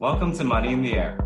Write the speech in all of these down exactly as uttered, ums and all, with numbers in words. Welcome to Money in the Air,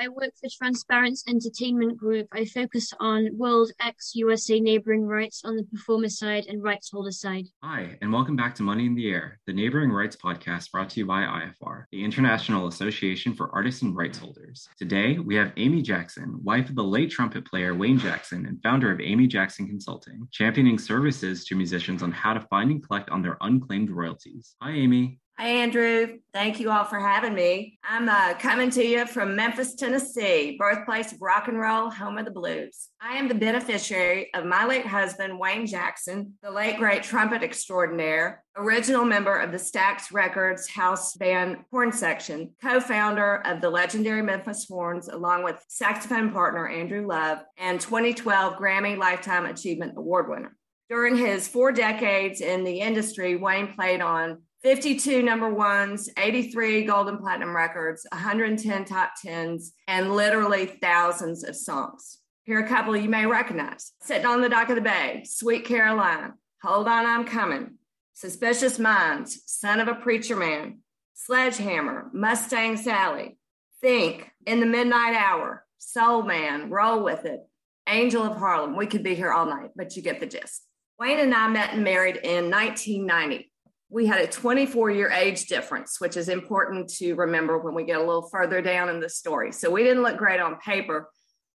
I work for Transparency Entertainment Group. I focus on world ex-U S A neighbouring rights on the performer side and rights holder side. Hi, and welcome back to Money in the Air, the neighbouring rights podcast brought to you by I F R, the International Association for Artists and Rights Holders. Today, we have Amy Jackson, wife of the late trumpet player Wayne Jackson and founder of Amy Jackson Consulting, championing services to musicians on how to find and collect on their unclaimed royalties. Hi, Amy. Hey, Andrew. Thank you all for having me. I'm uh, coming to you from Memphis, Tennessee, birthplace of rock and roll, home of the blues. I am the beneficiary of my late husband, Wayne Jackson, the late great trumpet extraordinaire, original member of the Stax Records house band horn section, co-founder of the legendary Memphis Horns, along with saxophone partner Andrew Love, and twenty twelve Grammy Lifetime Achievement Award winner. During his four decades in the industry, Wayne played on fifty-two number ones, eighty-three gold and platinum records, one hundred ten top tens, and literally thousands of songs. Here are a couple you may recognize. Sitting on the Dock of the Bay, Sweet Caroline, Hold On, I'm Coming, Suspicious Minds, Son of a Preacher Man, Sledgehammer, Mustang Sally, Think, In the Midnight Hour, Soul Man, Roll With It, Angel of Harlem. We could be here all night, but you get the gist. Wayne and I met and married in nineteen ninety. We had a twenty-four-year age difference, which is important to remember when we get a little further down in the story. So we didn't look great on paper,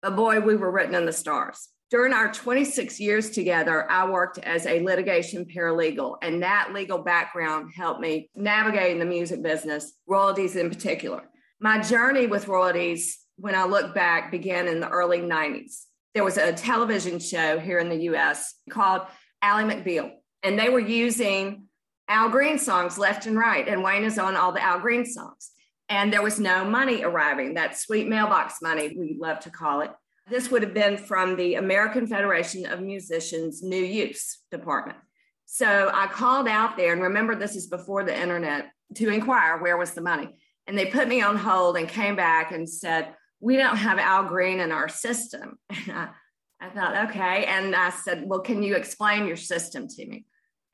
but boy, we were written in the stars. During our twenty-six years together, I worked as a litigation paralegal, and that legal background helped me navigate in the music business, royalties in particular. My journey with royalties, when I look back, began in the early nineties. There was a television show here in the U S called Ally McBeal, and they were using Al Green songs left and right, and Wayne is on all the Al Green songs. And there was no money arriving, that sweet mailbox money, we love to call it. This would have been from the American Federation of Musicians New Use Department. So I called out there, and remember this is before the internet, to inquire where was the money. And they put me on hold and came back and said, we don't have Al Green in our system. And I, I thought, okay. And I said, well, can you explain your system to me?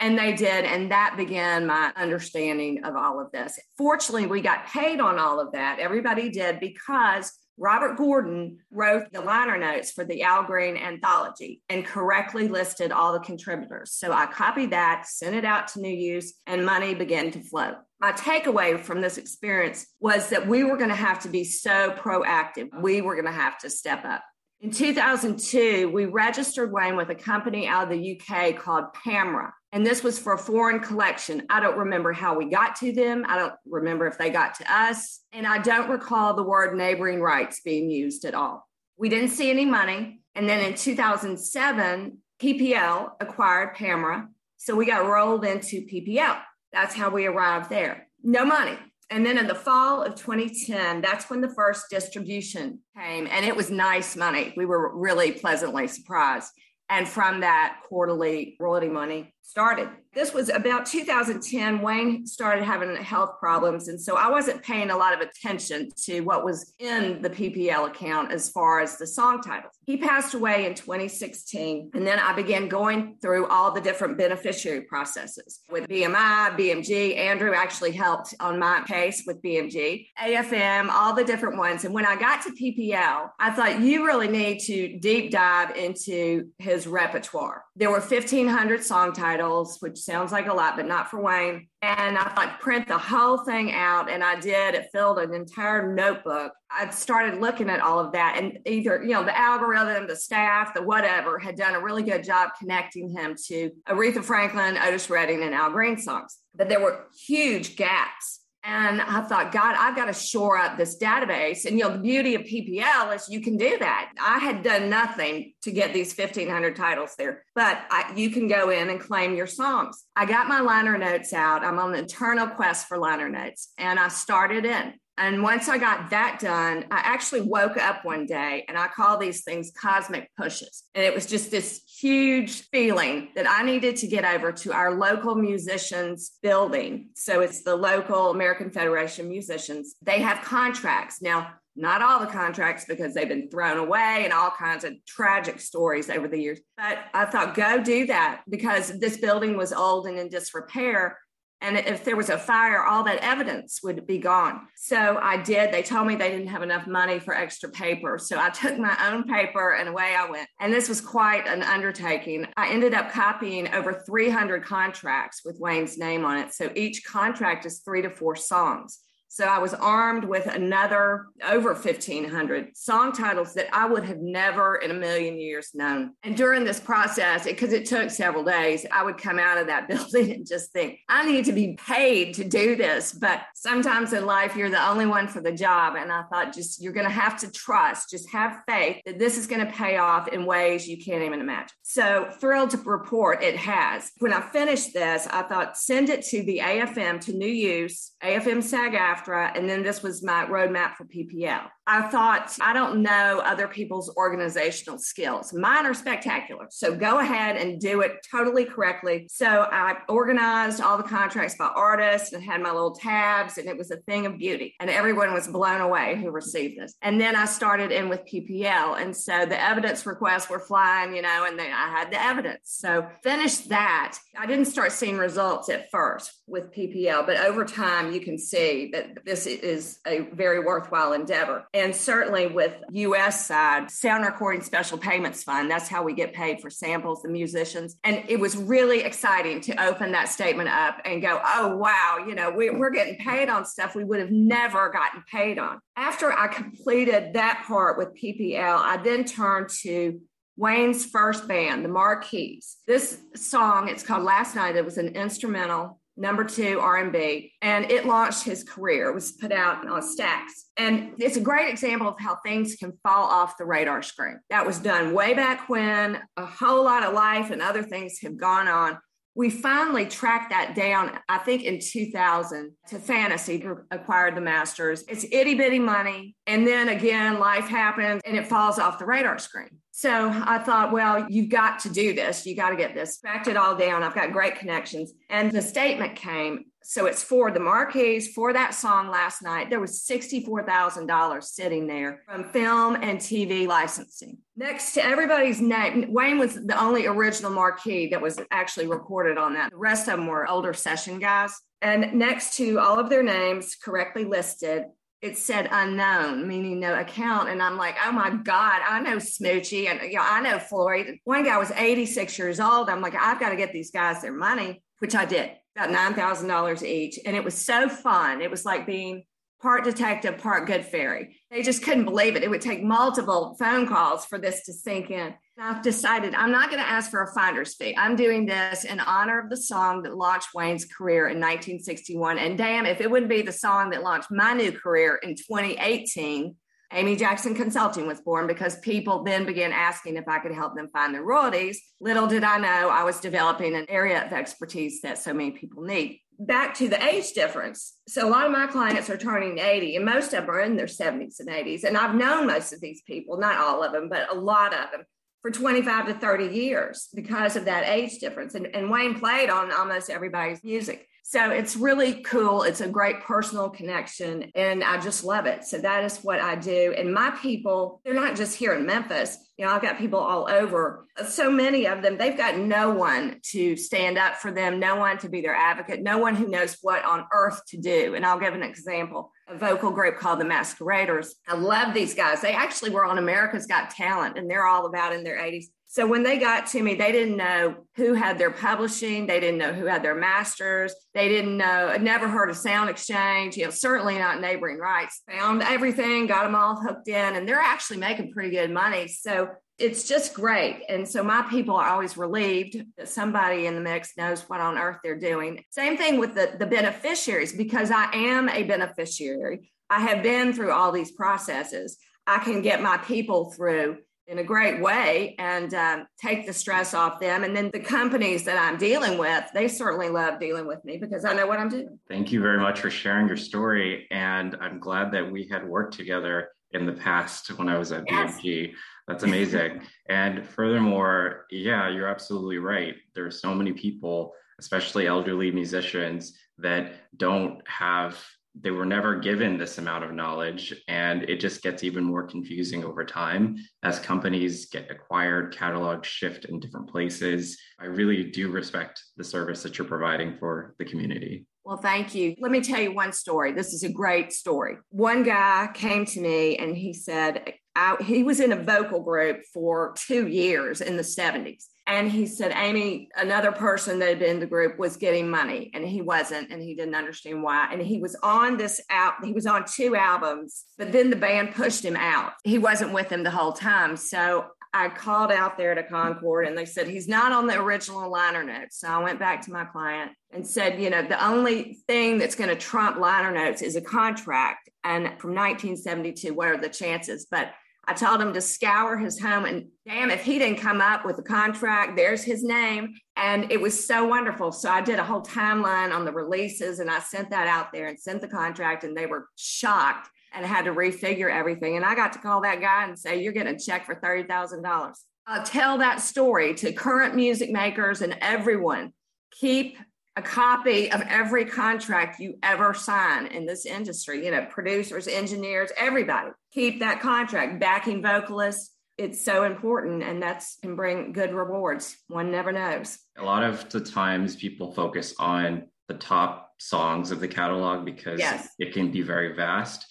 And they did, and that began my understanding of all of this. Fortunately, we got paid on all of that. Everybody did, because Robert Gordon wrote the liner notes for the Al Green anthology and correctly listed all the contributors. So I copied that, sent it out to New Use, and money began to flow. My takeaway from this experience was that we were going to have to be so proactive. We were going to have to step up. In two thousand two, we registered Wayne with a company out of the U K called PAMRA, and this was for foreign collection. I don't remember how we got to them. I don't remember if they got to us, and I don't recall the word neighbouring rights being used at all. We didn't see any money, and then in two thousand seven, P P L acquired PAMRA, so we got rolled into P P L. That's how we arrived there. No money. And then in the fall of twenty ten, that's when the first distribution came, and it was nice money. We were really pleasantly surprised. And from that, quarterly royalty money started. This was about two thousand ten. Wayne started having health problems, and so I wasn't paying a lot of attention to what was in the P P L account as far as the song titles. He passed away in twenty sixteen, and then I began going through all the different beneficiary processes with B M I, B M G. Andrew actually helped on my case with B M G, A F M, all the different ones. And when I got to P P L, I thought, you really need to deep dive into his repertoire. There were fifteen hundred song titles, which sounds like a lot, but not for Wayne. And I thought, print the whole thing out. And I did. It filled an entire notebook. I started looking at all of that. And either, you know, the algorithm, the staff, the whatever had done a really good job connecting him to Aretha Franklin, Otis Redding, and Al Green songs. But there were huge gaps. And I thought, God, I've got to shore up this database. And, you know, the beauty of P P L is you can do that. I had done nothing to get these fifteen hundred titles there, but I, you can go in and claim your songs. I got my liner notes out. I'm on an eternal quest for liner notes. And I started in. And once I got that done, I actually woke up one day, and I call these things cosmic pushes. And it was just this huge feeling that I needed to get over to our local musicians building. So it's the local American Federation of Musicians. They have contracts. Now, not all the contracts, because they've been thrown away and all kinds of tragic stories over the years. But I thought, go do that, because this building was old and in disrepair. And if there was a fire, all that evidence would be gone. So I did. They told me they didn't have enough money for extra paper. So I took my own paper and away I went. And this was quite an undertaking. I ended up copying over three hundred contracts with Wayne's name on it. So each contract is three to four songs. So I was armed with another over fifteen hundred song titles that I would have never in a million years known. And during this process, because it, it took several days, I would come out of that building and just think, I need to be paid to do this. But sometimes in life, you're the only one for the job. And I thought, just, you're going to have to trust, just have faith that this is going to pay off in ways you can't even imagine. So thrilled to report it has. When I finished this, I thought, send it to the A F M, to New Use, A F M SAG-A F T R A. And then this was my roadmap for P P L. I thought, I don't know other people's organizational skills. Mine are spectacular. So go ahead and do it totally correctly. So I organized all the contracts by artist and had my little tabs, and it was a thing of beauty. And everyone was blown away who received this. And then I started in with P P L. And so the evidence requests were flying, you know, and then I had the evidence. So finished that. I didn't start seeing results at first with P P L, but over time you can see that this is a very worthwhile endeavor. And certainly with U S side, Sound Recording Special Payments Fund, that's how we get paid for samples, the musicians. And it was really exciting to open that statement up and go, oh, wow, you know, we, we're getting paid on stuff we would have never gotten paid on. After I completed that part with P P L, I then turned to Wayne's first band, The Marquise. This song, it's called Last Night. It was an instrumental, number two R and B, and it launched his career. It was put out on Stax. And it's a great example of how things can fall off the radar screen. That was done way back when. A whole lot of life and other things have gone on. We finally tracked that down, I think, in two thousand to Fantasy, who acquired the masters. It's itty-bitty money. And then again, life happens and it falls off the radar screen. So I thought, well, you've got to do this. You got to get this. Tracked it all down. I've got great connections. And the statement came. So it's for The Marquise, for that song Last Night. There was sixty-four thousand dollars sitting there from film and T V licensing. Next to everybody's name, Wayne was the only original Marquise that was actually recorded on that. The rest of them were older session guys. And next to all of their names correctly listed, it said unknown, meaning no account. And I'm like, oh my God, I know Smoochie. And you know, I know Floyd. One guy was eighty-six years old. I'm like, I've got to get these guys their money, which I did. About nine thousand dollars each. And it was so fun. It was like being part detective, part good fairy. They just couldn't believe it. It would take multiple phone calls for this to sink in. I've decided I'm not going to ask for a finder's fee. I'm doing this in honor of the song that launched Wayne's career in nineteen sixty-one. And damn, if it wouldn't be the song that launched my new career in twenty eighteen, Amy Jackson Consulting was born, because people then began asking if I could help them find their royalties. Little did I know I was developing an area of expertise that so many people need. Back to the age difference. So a lot of my clients are turning eighty, and most of them are in their seventies and eighties. And I've known most of these people, not all of them, but a lot of them, for twenty-five to thirty years because of that age difference. And, and Wayne played on almost everybody's music. So it's really cool. It's a great personal connection, and I just love it. So that is what I do. And my people, they're not just here in Memphis. You know, I've got people all over. So many of them, they've got no one to stand up for them, no one to be their advocate, no one who knows what on earth to do. And I'll give an example, a vocal group called The Masqueraders. I love these guys. They actually were on America's Got Talent, and they're all about in their eighties. So when they got to me, they didn't know who had their publishing. They didn't know who had their masters. They didn't know, never heard of SoundExchange, you know, certainly not Neighbouring Rights. Found everything, got them all hooked in, and they're actually making pretty good money. So it's just great. And so my people are always relieved that somebody in the mix knows what on earth they're doing. Same thing with the, the beneficiaries, because I am a beneficiary. I have been through all these processes. I can get my people through in a great way and um, take the stress off them. And then the companies that I'm dealing with, they certainly love dealing with me because I know what I'm doing. Thank you very much for sharing your story. And I'm glad that we had worked together in the past when I was at yes. B M G. That's amazing. And furthermore, yeah, you're absolutely right. There are so many people, especially elderly musicians, that don't have, they were never given this amount of knowledge, and it just gets even more confusing over time as companies get acquired, catalogs shift in different places. I really do respect the service that you're providing for the community. Well, thank you. Let me tell you one story. This is a great story. One guy came to me and he said, I, he was in a vocal group for two years in the seventies. And he said, Amy, another person that had been in the group was getting money, and he wasn't, and he didn't understand why. And he was on this out, he was on two albums, but then the band pushed him out. He wasn't with them the whole time. So I called out there to Concord, and they said, he's not on the original liner notes. So I went back to my client and said, you know, the only thing that's going to trump liner notes is a contract. And from nineteen seventy-two, what are the chances? But I told him to scour his home, and damn, if he didn't come up with a contract, there's his name. And it was so wonderful. So I did a whole timeline on the releases, and I sent that out there and sent the contract, and they were shocked and had to refigure everything. And I got to call that guy and say, you're getting a check for thirty thousand dollars. I'll tell that story to current music makers and everyone. Keep a copy of every contract you ever sign in this industry, you know, producers, engineers, everybody. Keep that contract, backing vocalists. It's so important, and that's can bring good rewards. One never knows. A lot of the times people focus on the top songs of the catalog because yes. it can be very vast.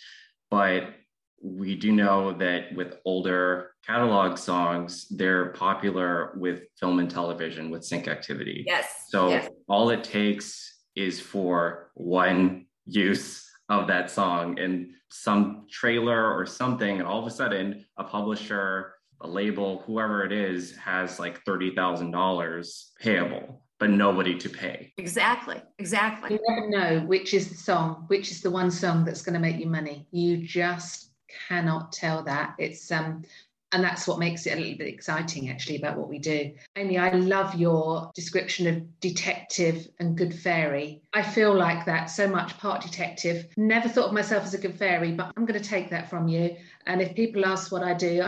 But we do know that with older catalog songs, they're popular with film and television, with sync activity. Yes. So yes. all it takes is for one use of that song in some trailer or something, and all of a sudden, a publisher, a label, whoever it is, has like thirty thousand dollars payable, but nobody to pay. Exactly, exactly. You never know which is the song, which is the one song that's going to make you money. You just cannot tell that. It's um, and that's what makes it a little bit exciting, actually, about what we do. Amy, I love your description of detective and good fairy. I feel like that so much, part detective. Never thought of myself as a good fairy, but I'm going to take that from you. And if people ask what I do,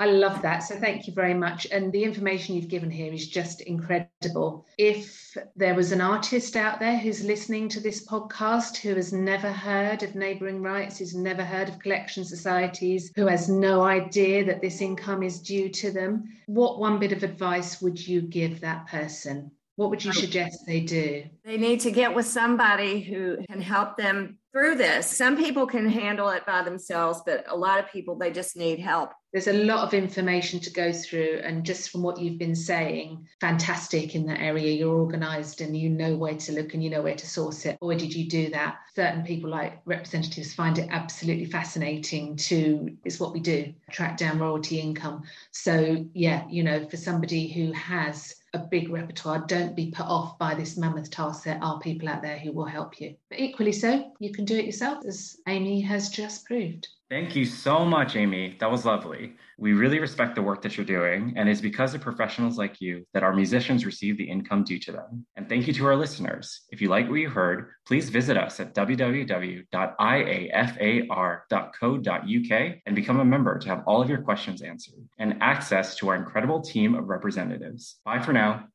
I love that. So thank you very much. And the information you've given here is just incredible. If there was an artist out there who's listening to this podcast who has never heard of neighbouring rights, who's never heard of collection societies, who has no idea that this income is due to them, what one bit of advice would you give that person? What would you suggest they do? They need to get with somebody who can help them through this. Some people can handle it by themselves, but a lot of people, they just need help. There's a lot of information to go through. And just from what you've been saying, fantastic in that area. You're organised and you know where to look and you know where to source it. Or did you do that? Certain people like representatives find it absolutely fascinating to, it's what we do, track down royalty income. So yeah, you know, for somebody who has a big repertoire, don't be put off by this mammoth task. There are people out there who will help you. But equally so, you can do it yourself, as Amy has just proved. Thank you so much, Amy. That was lovely. We really respect the work that you're doing, and it's because of professionals like you that our musicians receive the income due to them. And thank you to our listeners. If you like what you heard, please visit us at w w w dot i a f a r dot co dot u k and become a member to have all of your questions answered and access to our incredible team of representatives. Bye for now.